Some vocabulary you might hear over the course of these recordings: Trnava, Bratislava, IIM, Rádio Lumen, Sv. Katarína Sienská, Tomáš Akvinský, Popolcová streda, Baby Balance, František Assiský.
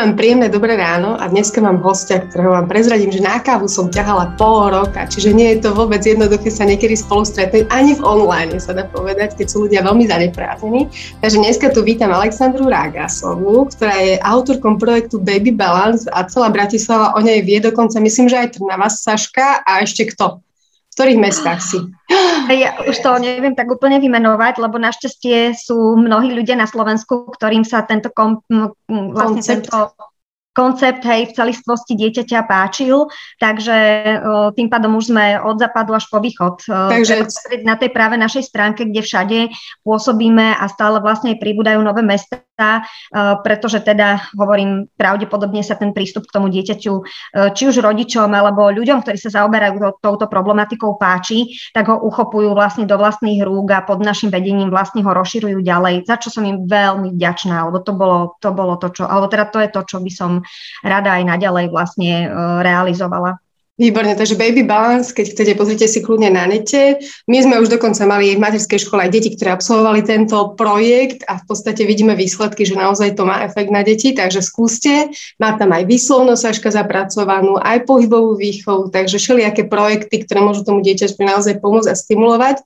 vám príjemné dobré ráno a dneska mám hostia, ktorého vám prezradím, že na kávu som ťahala pol roka, čiže nie je to vôbec jednoduché sa niekedy spolu stretnúť, ani v online sa dá povedať, keď sú ľudia veľmi zaneprázení. Takže dneska tu vítam Aleksandru Rágasovú, ktorá je autorkom projektu Baby Balance a celá Bratislava o nej vie, dokonca myslím, že aj Trnava, Saška a ešte kto? V ktorých mestách si? Ja už to neviem tak úplne vymenovať, lebo našťastie sú mnohí ľudia na Slovensku, ktorým sa tento koncept hej, v celistvosti dieťaťa páčil, takže tým pádom už sme od západu až po východ. Takže na tej práve našej stránke, kde všade pôsobíme a stále vlastne pribúdajú nové mestá, pretože teda, hovorím, pravdepodobne sa ten prístup k tomu dieťaťu, či už rodičom alebo ľuďom, ktorí sa zaoberajú touto problematikou páči, tak ho uchopujú vlastne do vlastných rúk a pod našim vedením vlastne ho rozširujú ďalej, za čo som im veľmi vďačná, lebo to bolo to, čo, alebo teda to je to, čo by som rada aj naďalej vlastne realizovala. Výborne, takže Baby Balance, keď chcete, pozrite si kľudne na nete. My sme už dokonca mali v materskej škole aj deti, ktoré absolvovali tento projekt a v podstate vidíme výsledky, že naozaj to má efekt na deti, takže skúste. Má tam aj výslovnosť Saška zapracovanú, aj pohybovú výchovu, takže všelijaké projekty, ktoré môžu tomu dieťaťu naozaj pomôcť a stimulovať.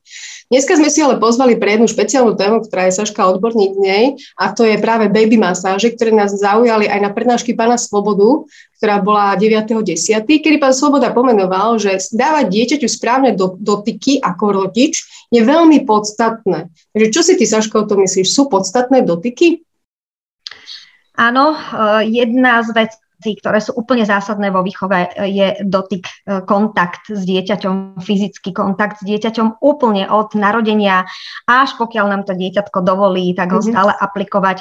Dneska sme si ale pozvali pre jednu špeciálnu tému, ktorá je Saška odborník v nej, a to je práve baby masáže, ktoré nás zaujali aj na prednášky pána Slobodu, ktorá bola 9.10., kedy pán Sloboda pomenoval, že dávať dieťaťu správne dotyky ako rodič je veľmi podstatné. Takže čo si ty, Saška, o tom myslíš? Sú podstatné dotyky? Áno, jedna z vecí, ktoré sú úplne zásadné vo výchove, je dotyk, kontakt s dieťaťom, fyzický kontakt s dieťaťom úplne od narodenia, až pokiaľ nám to dieťatko dovolí, tak ho stále aplikovať.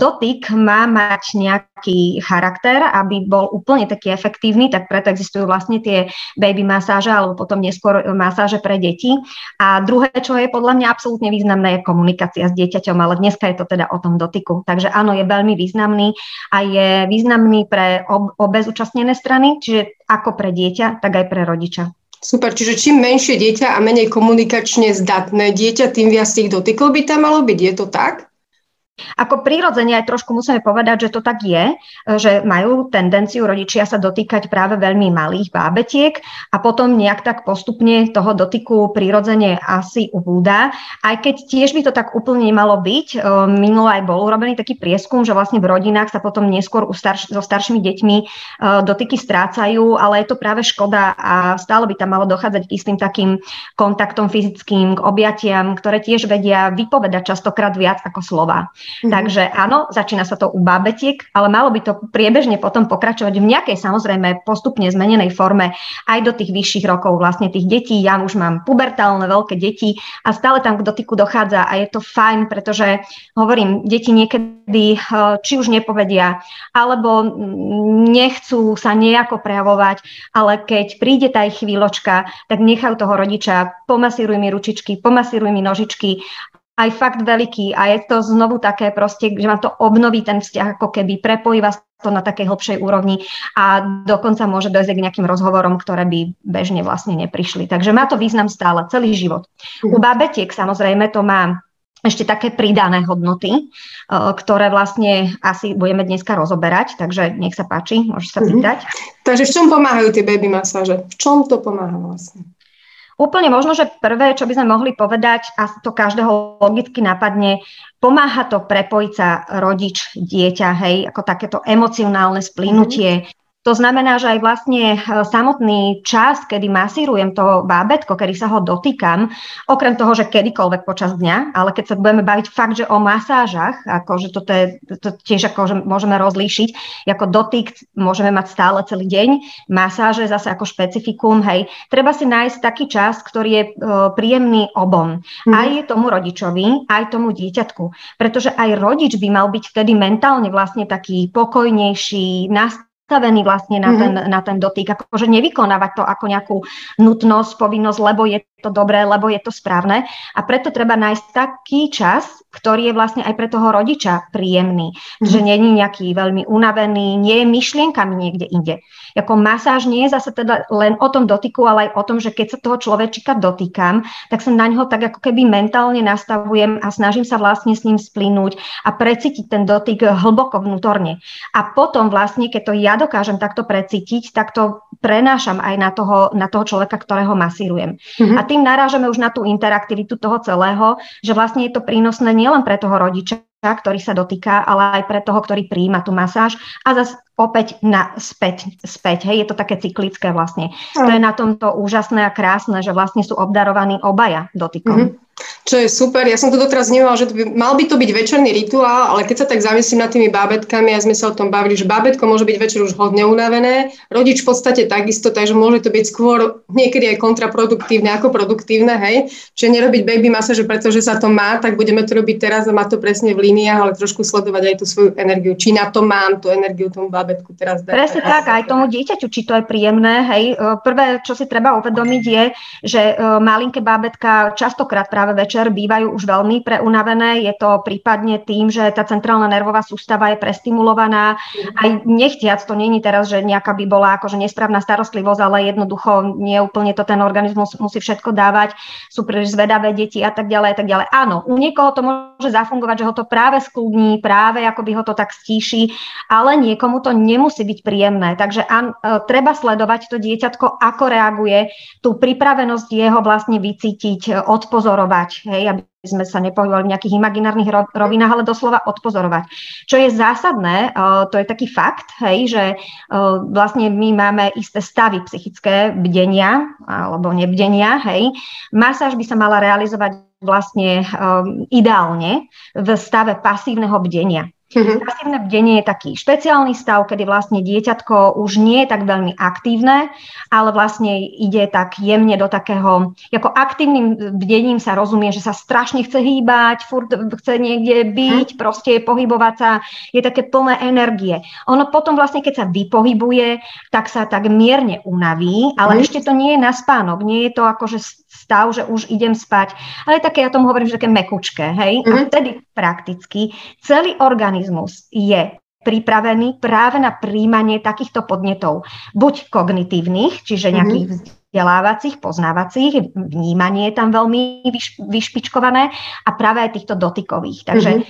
Dotyk má mať nejaký charakter, aby bol úplne taký efektívny, tak preto existujú vlastne tie baby masáže, alebo potom neskôr masáže pre deti. A druhé, čo je podľa mňa absolútne významné, je komunikácia s dieťaťom, ale dneska je to teda o tom dotyku. Takže áno, je veľmi významný a je významný pre obe zúčastnené strany, čiže ako pre dieťa, tak aj pre rodiča. Super, čiže čím menšie dieťa a menej komunikačne zdatné dieťa, tým viac tých dotykov by tam malo byť, je to tak? Ako prirodzene aj trošku musíme povedať, že to tak je, že majú tendenciu rodičia sa dotýkať práve veľmi malých bábetiek a potom nejak tak postupne toho dotyku prirodzene asi ubúda. Aj keď tiež by to tak úplne nemalo byť, minulo aj bol urobený taký prieskum, že vlastne v rodinách sa potom neskôr so staršími deťmi dotyky strácajú, ale je to práve škoda a stále by tam malo dochádzať k istým takým kontaktom fyzickým, k objatiam, ktoré tiež vedia vypovedať častokrát viac ako slova. Takže áno, začína sa to u bábetiek, ale malo by to priebežne potom pokračovať v nejakej samozrejme postupne zmenenej forme aj do tých vyšších rokov vlastne tých detí. Ja už mám pubertálne veľké deti a stále tam k dotyku dochádza a je to fajn, pretože hovorím, deti niekedy či už nepovedia, alebo nechcú sa nejako prejavovať, ale keď príde tá ich chvíľočka, tak nechajú toho rodiča, pomasíruj mi ručičky, pomasíruj mi nožičky, aj fakt veľký a je to znovu také proste, že vám to obnoví ten vzťah ako keby, prepojí vás to na takej hlbšej úrovni a dokonca môže dojsť k nejakým rozhovorom, ktoré by bežne vlastne neprišli. Takže má to význam stále, celý život. U bábetiek samozrejme to má ešte také pridané hodnoty, ktoré vlastne asi budeme dneska rozoberať, takže nech sa páči, môžeš sa pýtať. Takže v čom pomáhajú tie baby masáže? V čom to pomáha vlastne? Úplne možno, že prvé, čo by sme mohli povedať, a to každého logicky napadne, pomáha to prepojiť sa rodič-dieťa, hej, ako takéto emocionálne splynutie. To znamená, že aj vlastne samotný čas, kedy masírujem to bábätko, kedy sa ho dotýkam, okrem toho, že kedykoľvek počas dňa, ale keď sa budeme baviť fakt, že o masážach, akože toto je, to tiež akože môžeme rozlíšiť, ako dotyk môžeme mať stále celý deň, masáže zase ako špecifikum, hej, treba si nájsť taký čas, ktorý je príjemný obom, aj tomu rodičovi, aj tomu dieťatku, pretože aj rodič by mal byť vtedy mentálne vlastne taký pokojnejší, nastavený vlastne na ten dotyk, akože nevykonávať to ako nejakú nutnosť, povinnosť, lebo je to dobré, lebo je to správne. A preto treba nájsť taký čas, ktorý je vlastne aj pre toho rodiča príjemný. Že nie je nejaký veľmi unavený, nie je myšlienkami niekde inde. Ako masáž nie je zase teda len o tom dotyku, ale aj o tom, že keď sa toho človečika dotýkam, tak sa na ňoho tak ako keby mentálne nastavujem a snažím sa vlastne s ním splynúť a precítiť ten dotyk hlboko vnútorne. A potom vlastne, keď to ja dokážem takto precítiť, tak to prenášam aj na toho človeka, ktorého masírujem. Mm-hmm. A tým narážame už na tú interaktivitu toho celého, že vlastne je to prínosné nielen pre toho rodiča, ktorý sa dotýka, ale aj pre toho, ktorý prijíma tú masáž a zase opäť späť. Hej, je to také cyklické vlastne. To je na tomto úžasné a krásne, že vlastne sú obdarovaní obaja dotykom. Mm-hmm. Čo je super, ja som to doteraz vnímala, že mal by to byť večerný rituál, ale keď sa tak zamyslím nad tými bábetkami, ja sme sa o tom bavili, že bábetko môže byť večer už hodne unavené, rodič v podstate takisto, takže môže to byť skôr niekedy aj kontraproduktívne ako produktívne, hej. Čiže nerobiť baby masáže, pretože sa to má, tak budeme to robiť teraz a má to presne v líniách, ale trošku sledovať aj tú svoju energiu, či na to mám tú energiu tomu bábetku teraz dať. Presne tak, aj tomu dieťaťu, či to je príjemné, hej. Prvé, čo si treba uvedomiť je, že malinké bábetka častokrát práve večer bývajú už veľmi preunavené, je to prípadne tým, že tá centrálna nervová sústava je prestimulovaná, aj nechtiac, to není teraz, že nejaká by bola akože nesprávna starostlivosť, ale jednoducho nie úplne to ten organizmus musí všetko dávať, sú príliš zvedavé deti a tak ďalej a tak ďalej. Áno, u niekoho to môže zafungovať, že ho to práve skľudní, práve akoby ho to tak stíši, ale niekomu to nemusí byť príjemné, takže treba sledovať to dieťatko, ako reaguje, tú pripravenosť jeho vlastne vycítiť, odpozorovať. Hej, aby sme sa nepohybovali v nejakých imaginárnych rovinách, ale doslova odpozorovať. Čo je zásadné, to je taký fakt, hej, že vlastne my máme isté stavy psychické, bdenia alebo nebdenia. Hej. Masáž by sa mala realizovať vlastne ideálne v stave pasívneho bdenia. Pasívne bdenie je taký špeciálny stav, kedy vlastne dieťatko už nie je tak veľmi aktívne, ale vlastne ide tak jemne do takého, ako aktívnym bdením sa rozumie, že sa strašne chce hýbať, furt chce niekde byť, proste pohybovať sa, je také plné energie. Ono potom vlastne, keď sa vypohybuje, tak sa tak mierne unaví, ale ešte to nie je na spánok, nie je to akože stav, že už idem spať, ale také, ja tomu hovorím, že také mekučké, hej, a vtedy prakticky celý organizmus je pripravený práve na príjmanie takýchto podnetov. Buď kognitívnych, čiže nejakých vzdelávacích, poznávacích, vnímanie je tam veľmi vyšpičkované a práve aj týchto dotykových. Takže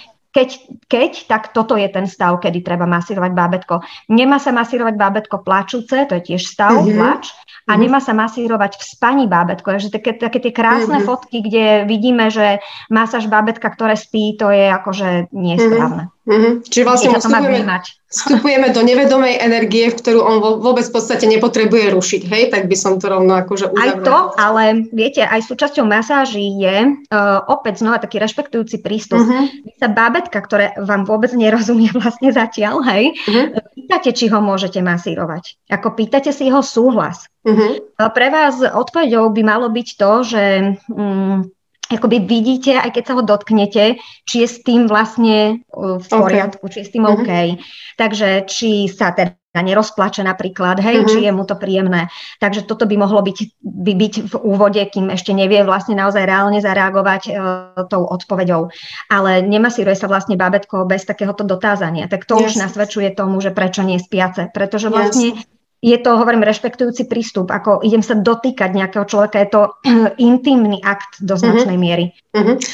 keď, tak toto je ten stav, kedy treba masírovať bábätko. Nemá sa masírovať bábätko plačúce, to je tiež stav, plač, a nemá sa masírovať v spaní bábätko. Takže také tie krásne fotky, kde vidíme, že masáž bábätka, ktoré spí, to je akože nesprávne. Čiže vlastne vstupujeme do nevedomej energie, ktorú on vôbec v podstate nepotrebuje rušiť, hej? Tak by som to rovno akože uzavrela. Aj to, ale viete, aj súčasťou masáží je opäť znova taký rešpektujúci prístup. Vy sa bábätka, ktoré vám vôbec nerozumie vlastne zatiaľ, hej, pýtate, či ho môžete masírovať. Ako pýtate si jeho súhlas. Pre vás odpoveďou by malo byť to, že akoby vidíte, aj keď sa ho dotknete, či je s tým vlastne v poriadku, či je s tým OK. Takže či sa teda nerozplače napríklad, hej, či je mu to príjemné. Takže toto by mohlo byť v úvode, kým ešte nevie vlastne naozaj reálne zareagovať tou odpoveďou. Ale nemasíruje sa vlastne bábätko bez takéhoto dotázania. Tak to už nasvedčuje tomu, že prečo nie je spiace. Pretože vlastne je to, hovorím, rešpektujúci prístup, ako idem sa dotýkať nejakého človeka, je to intimný akt do značnej miery.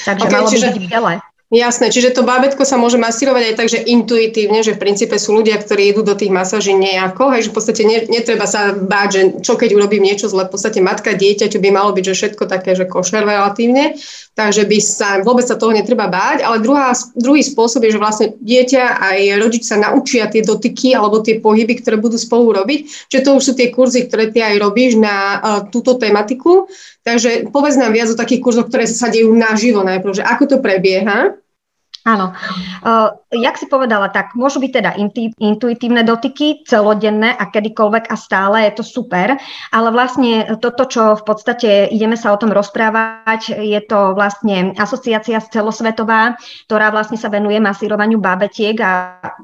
Takže malo by byť biele. Jasné, čiže to bábätko sa môže masírovať aj tak, že intuitívne, že v princípe sú ľudia, ktorí idú do tých masáží nejako, hej, že v podstate netreba sa báť, že čo keď urobím niečo zle, v podstate matka dieťaťu by malo byť, že všetko také, že košer relatívne, takže by sa, vôbec sa toho netreba báť, ale druhý spôsob je, že vlastne dieťa aj rodič sa naučia tie dotyky alebo tie pohyby, ktoré budú spolu robiť, že to už sú tie kurzy, ktoré ty aj robíš na túto tematiku. Takže povedz nám viac o takých kurzoch, ktoré sa dejú naživo najprv, že ako to prebieha. Áno. Jak si povedala, tak môžu byť teda intuitívne dotyky, celodenné a kedykoľvek a stále, je to super, ale vlastne toto, čo v podstate ideme sa o tom rozprávať, je to vlastne asociácia celosvetová, ktorá vlastne sa venuje masírovaniu bábätiek a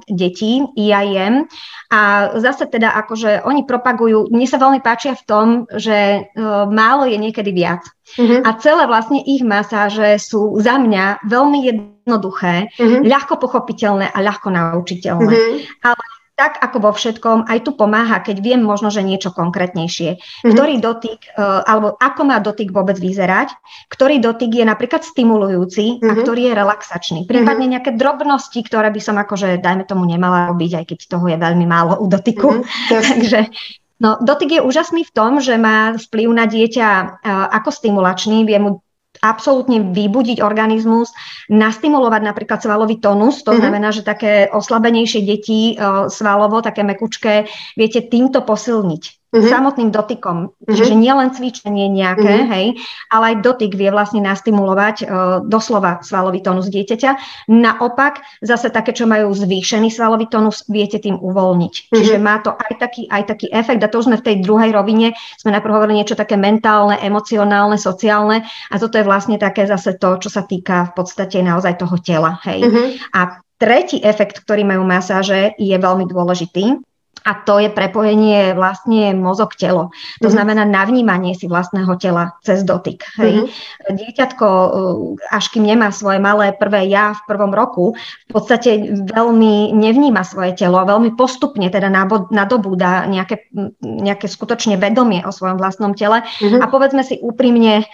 detí, IIM. A zase teda akože oni propagujú, mne sa veľmi páčia v tom, že málo je niekedy viac. Uh-huh. A celé vlastne ich masáže sú za mňa veľmi jednoduché, ľahko pochopiteľné a ľahko naučiteľné. Ale tak ako vo všetkom, aj tu pomáha, keď viem možno, že niečo konkrétnejšie. Ktorý dotyk, alebo ako má dotyk vôbec vyzerať, ktorý dotyk je napríklad stimulujúci a ktorý je relaxačný. Prípadne nejaké drobnosti, ktoré by som akože, dajme tomu, nemala robiť, aj keď toho je veľmi málo u dotyku. Takže no, dotyk je úžasný v tom, že má vplyv na dieťa ako stimulačný, vie mu absolútne vybudiť organizmus, nastimulovať napríklad svalový tonus, to znamená, že také oslabenejšie deti svalovo, také mekučké, viete týmto posilniť. Samotným dotykom. Čiže nielen cvičenie nejaké, hej, ale aj dotyk vie vlastne nastimulovať doslova svalový tónus dieťaťa. Naopak, zase také, čo majú zvýšený svalový tónus, viete tým uvoľniť. Čiže má to aj taký efekt. A to už sme v tej druhej rovine, sme najprv hovorili niečo také mentálne, emocionálne, sociálne. A toto je vlastne také zase to, čo sa týka v podstate naozaj toho tela, hej. A tretí efekt, ktorý majú masáže, je veľmi dôležitý. A to je prepojenie vlastne mozog-telo. To znamená navnímanie si vlastného tela cez dotyk. Hej. Dieťatko, až kým nemá svoje malé prvé ja v prvom roku, v podstate veľmi nevníma svoje telo a veľmi postupne teda nadobúda nejaké skutočne vedomie o svojom vlastnom tele. A povedzme si úprimne,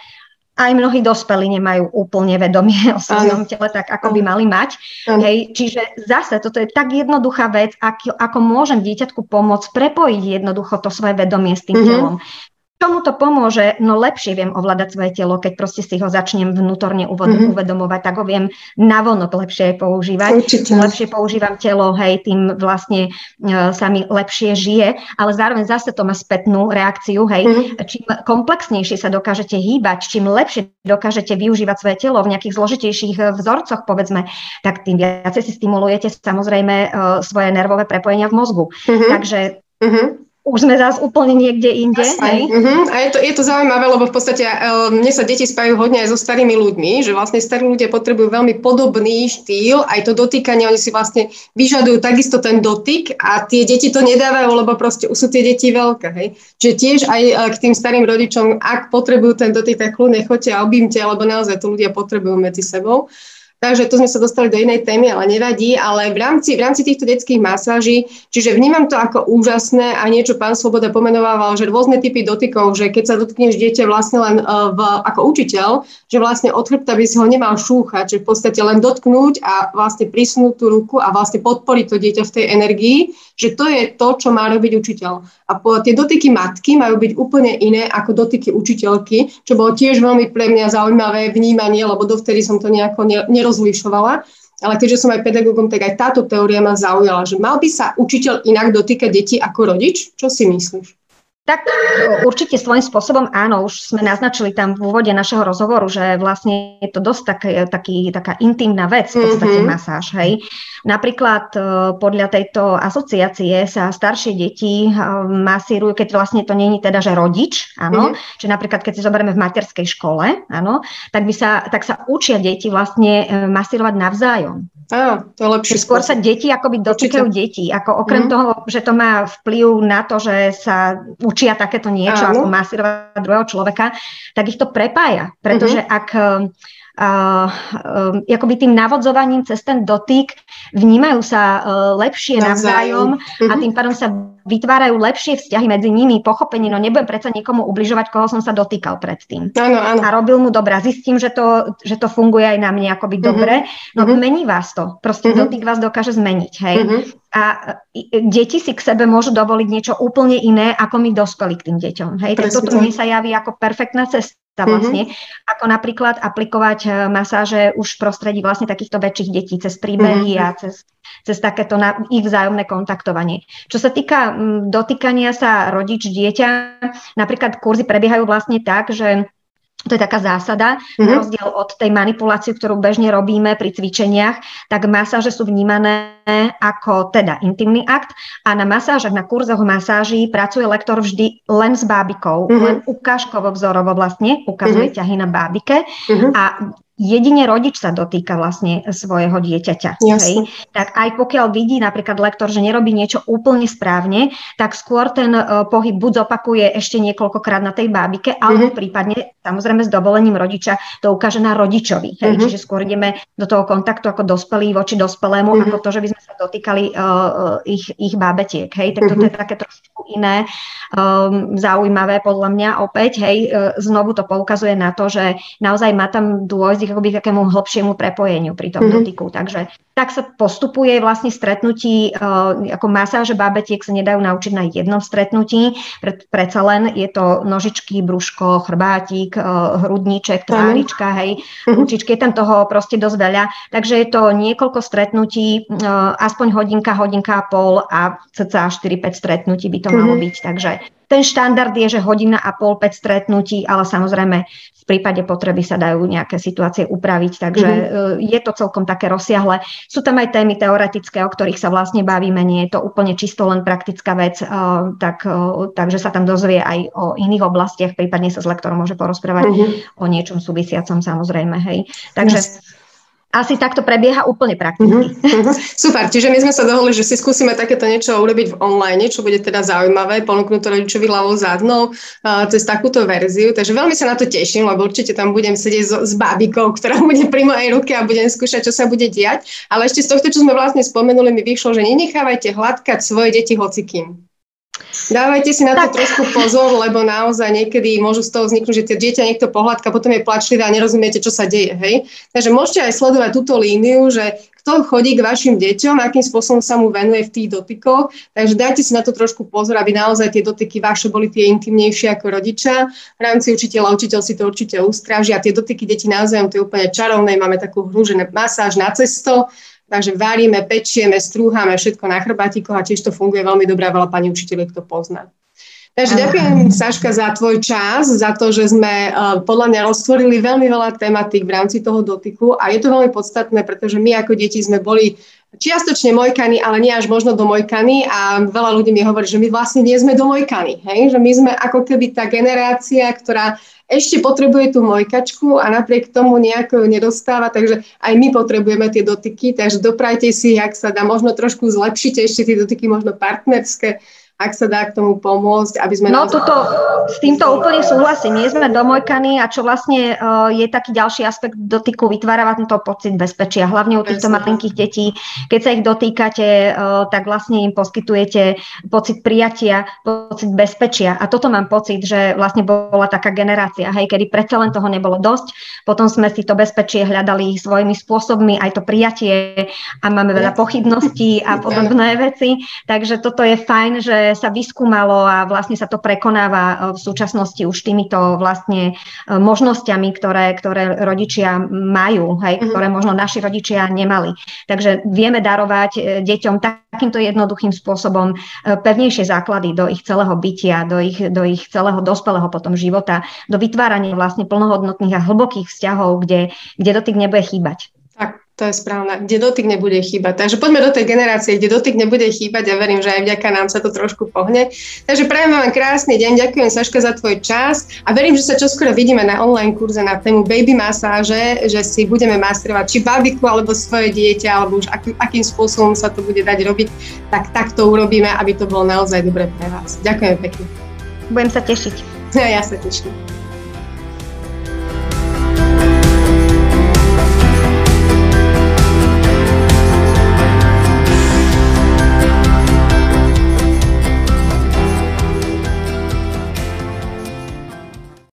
aj mnohí dospelí nemajú úplne vedomie o svojom tele, tak ako by mali mať. Hej, čiže zase toto je tak jednoduchá vec, ako môžem dieťatku pomôcť prepojiť jednoducho to svoje vedomie s tým telom. Čomu to pomôže? No lepšie viem ovládať svoje telo, keď proste si ho začnem vnútorne uvedomovať, tak ho viem navonok lepšie používať. Lepšie používam telo, hej, tým vlastne sa mi lepšie žije, ale zároveň zase to má spätnú reakciu, hej. Čím komplexnejšie sa dokážete hýbať, čím lepšie dokážete využívať svoje telo v nejakých zložitejších vzorcoch, povedzme, tak tým viacej si stimulujete samozrejme svoje nervové prepojenia v mozgu. Takže... Už sme zás úplne niekde inde. Hej? A je to zaujímavé, lebo v podstate mne sa deti spájajú hodne aj so starými ľuďmi, že vlastne starí ľudia potrebujú veľmi podobný štýl, aj to dotýkanie, oni si vlastne vyžadujú takisto ten dotyk a tie deti to nedávajú, lebo proste už sú tie deti veľké. Hej? Čiže tiež aj k tým starým rodičom, ak potrebujú ten dotyk, tak kľudne choďte a objimte, lebo naozaj to ľudia potrebujú medzi sebou. Takže tu sme sa dostali do inej témy, ale nevadí, ale v rámci týchto detských masáží, čiže vnímam to ako úžasné a niečo pán Sloboda pomenovával, že rôzne typy dotykov, že keď sa dotkneš dieťa vlastne len ako učiteľ, že vlastne od chrbta by si ho nemal šúchať, že v podstate len dotknúť a vlastne prisnúť tú ruku a vlastne podporiť to dieťa v tej energii, že to je to, čo má robiť učiteľ. A tie dotyky matky majú byť úplne iné ako dotyky učiteľky, čo bolo tiež veľmi pre mňa zaujímavé vnímanie, lebo dovtedy som to nejako nerozlišovala, ale keďže som aj pedagógom, tak aj táto teória ma zaujala, že mal by sa učiteľ inak dotýkať detí ako rodič? Čo si myslíš? Tak určite svojím spôsobom áno, už sme naznačili tam v úvode našeho rozhovoru, že vlastne je to dosť taká intimná vec, v podstate masáž, hej. Napríklad podľa tejto asociácie sa staršie deti masírujú, keď vlastne to nie je teda, že rodič, áno, čiže napríklad keď si zoberieme v materskej škole, áno, tak sa učia deti vlastne masírovať navzájom. Áno, to je lepšie. Skôr sa deti akoby dotýkajú detí, ako okrem toho, že to má vplyv na to, že sa učia takéto niečo, alebo masírovať druhého človeka, tak ich to prepája, pretože ak akoby tým navodzovaním cez ten dotyk vnímajú sa lepšie navzájom a tým pádom sa vytvárajú lepšie vzťahy medzi nimi, pochopenie, no nebudem predsa niekomu ubližovať, koho som sa dotýkal predtým. Áno. A robil mu dobrá. Zistím, že to funguje aj na mne akoby dobre. No mení vás to. Proste dotyk vás dokáže zmeniť, hej. A deti si k sebe môžu dovoliť niečo úplne iné, ako my dospeli k tým deťom, hej. Tak toto mne sa javí ako perfektná cesta vlastne, ako napríklad aplikovať masáže už v prostredí vlastne takýchto väčších detí, cez príbehy a cez takéto ich vzájomné kontaktovanie. Čo sa týka dotýkania sa rodič-dieťa, napríklad kurzy prebiehajú vlastne tak, že to je taká zásada, na rozdiel od tej manipulácie, ktorú bežne robíme pri cvičeniach, tak masáže sú vnímané ako teda intimný akt a na masážach, na kurzoch masáží pracuje lektor vždy len s bábikou, len ukážkovo vzorovo vlastne, ukazuje ťahy na bábike a jedine rodič sa dotýka vlastne svojho dieťaťa. Hej? Tak aj pokiaľ vidí napríklad lektor, že nerobí niečo úplne správne, tak skôr ten pohyb buď zopakuje ešte niekoľkokrát na tej bábike, alebo prípadne samozrejme s dovolením rodiča to ukáže na rodičovi. Hej? Čiže skôr ideme do toho kontaktu ako dospelí voči dospelému, ako to, že by sme sa dotýkali ich bábetiek. Hej? Tak toto je také trošku iné, zaujímavé podľa mňa opäť. Hej? Znovu to poukazuje na to, že naozaj má tam dôjsť akoby takému hlbšiemu prepojeniu pri tom dotyku. Takže tak sa postupuje vlastne stretnutí, ako masáže bábetiek sa nedajú naučiť na jednom stretnutí, predsa len je to nožičky, brúško, chrbátik, hrudníček, tvárička, hej, ručičky, je tam toho proste dosť veľa. Takže je to niekoľko stretnutí, aspoň hodinka a pol a cca 4-5 stretnutí by to malo byť. Takže ten štandard je, že 1,5–5 stretnutí, ale samozrejme v prípade potreby sa dajú nejaké situácie upraviť, takže je to celkom také rozsiahle. Sú tam aj témy teoretické, o ktorých sa vlastne bavíme, nie je to úplne čisto len praktická vec, takže sa tam dozvie aj o iných oblastiach, prípadne sa s lektorom môže porozprávať o niečom súvisiacom, samozrejme, hej. Takže... asi takto prebieha úplne prakticky. Super, čiže my sme sa dohodli, že si skúsime takéto niečo urobiť v online, čo bude teda zaujímavé, ponúknuť to rodičovi hlavou zadnou cez takúto verziu. Takže veľmi sa na to teším, lebo určite tam budem sedieť s bábikou, ktorá bude pri mojej ruke a budem skúšať, čo sa bude diať. Ale ešte z tohto, čo sme vlastne spomenuli, mi vyšlo, že nenechávajte hladkať svoje deti hocikým. Dávajte si na to trošku pozor, lebo naozaj niekedy môžu z toho vzniknúť, že tie dieťa niekto pohľadka, potom je plačlivé a nerozumiete, čo sa deje, hej? Takže môžete aj sledovať túto líniu, že kto chodí k vašim deťom, akým spôsobom sa mu venuje v tých dotykoch. Takže dajte si na to trošku pozor, aby naozaj tie dotyky vaše boli tie intimnejšie ako rodiča. V rámci učiteľa, učiteľ si to určite ustráži a tie dotyky deti naozaj, to je úplne čarovné. Máme takú hru, že masáž na cesto. Takže varíme, pečieme, strúhame, všetko na chrbátikoch a tiež to funguje veľmi dobre a veľa pani učiteľiek to pozná. Takže ďakujem, Saška, za tvoj čas, za to, že sme podľa mňa roztvorili veľmi veľa tematík v rámci toho dotyku a je to veľmi podstatné, pretože my ako deti sme boli čiastočne mojkaní, ale nie až možno domojkaní a veľa ľudí mi hovorí, že my vlastne nie sme domojkaní, hej? Že my sme ako keby tá generácia, ktorá ešte potrebuje tú mojkačku a napriek tomu nejako nedostáva, takže aj my potrebujeme tie dotyky, takže doprajte si, ak sa dá, možno trošku zlepšite ešte tie dotyky, možno partnerské, ak sa dá k tomu pomôcť, aby sme... No toto, s týmto úplne súhlasím, nie sme domojkaní a čo vlastne je taký ďalší aspekt dotyku, vytvára to pocit bezpečia, hlavne u týchto malinkých detí. Keď sa ich dotýkate, tak vlastne im poskytujete pocit prijatia, pocit bezpečia a toto mám pocit, že vlastne bola taká generácia, hej, kedy predsa len toho nebolo dosť, potom sme si to bezpečie hľadali svojimi spôsobmi, aj to prijatie a máme veľa pochybností a podobné veci, takže toto je fajn, že sa vyskúmalo a vlastne sa to prekonáva v súčasnosti už týmito vlastne možnosťami, ktoré rodičia majú, hej, ktoré možno naši rodičia nemali. Takže vieme darovať deťom takýmto jednoduchým spôsobom pevnejšie základy do ich celého bytia, do ich celého dospelého potom života, do vytvárania vlastne plnohodnotných a hlbokých vzťahov, kde dotyk nebude chýbať. Tak, to je správne. Kde dotyk nebude chýbať. Takže poďme do tej generácie, kde dotyk nebude chýbať a ja verím, že aj vďaka nám sa to trošku pohne. Takže prajem vám krásny deň, ďakujem, Saška, za tvoj čas a verím, že sa čoskoro vidíme na online kurze na tému baby masáže, že si budeme masterovať či babiku, alebo svoje dieťa, alebo už akým spôsobom sa to bude dať robiť, tak to urobíme, aby to bolo naozaj dobre pre vás. Ďakujem pekne. Budem sa tešiť. Ja sa teším.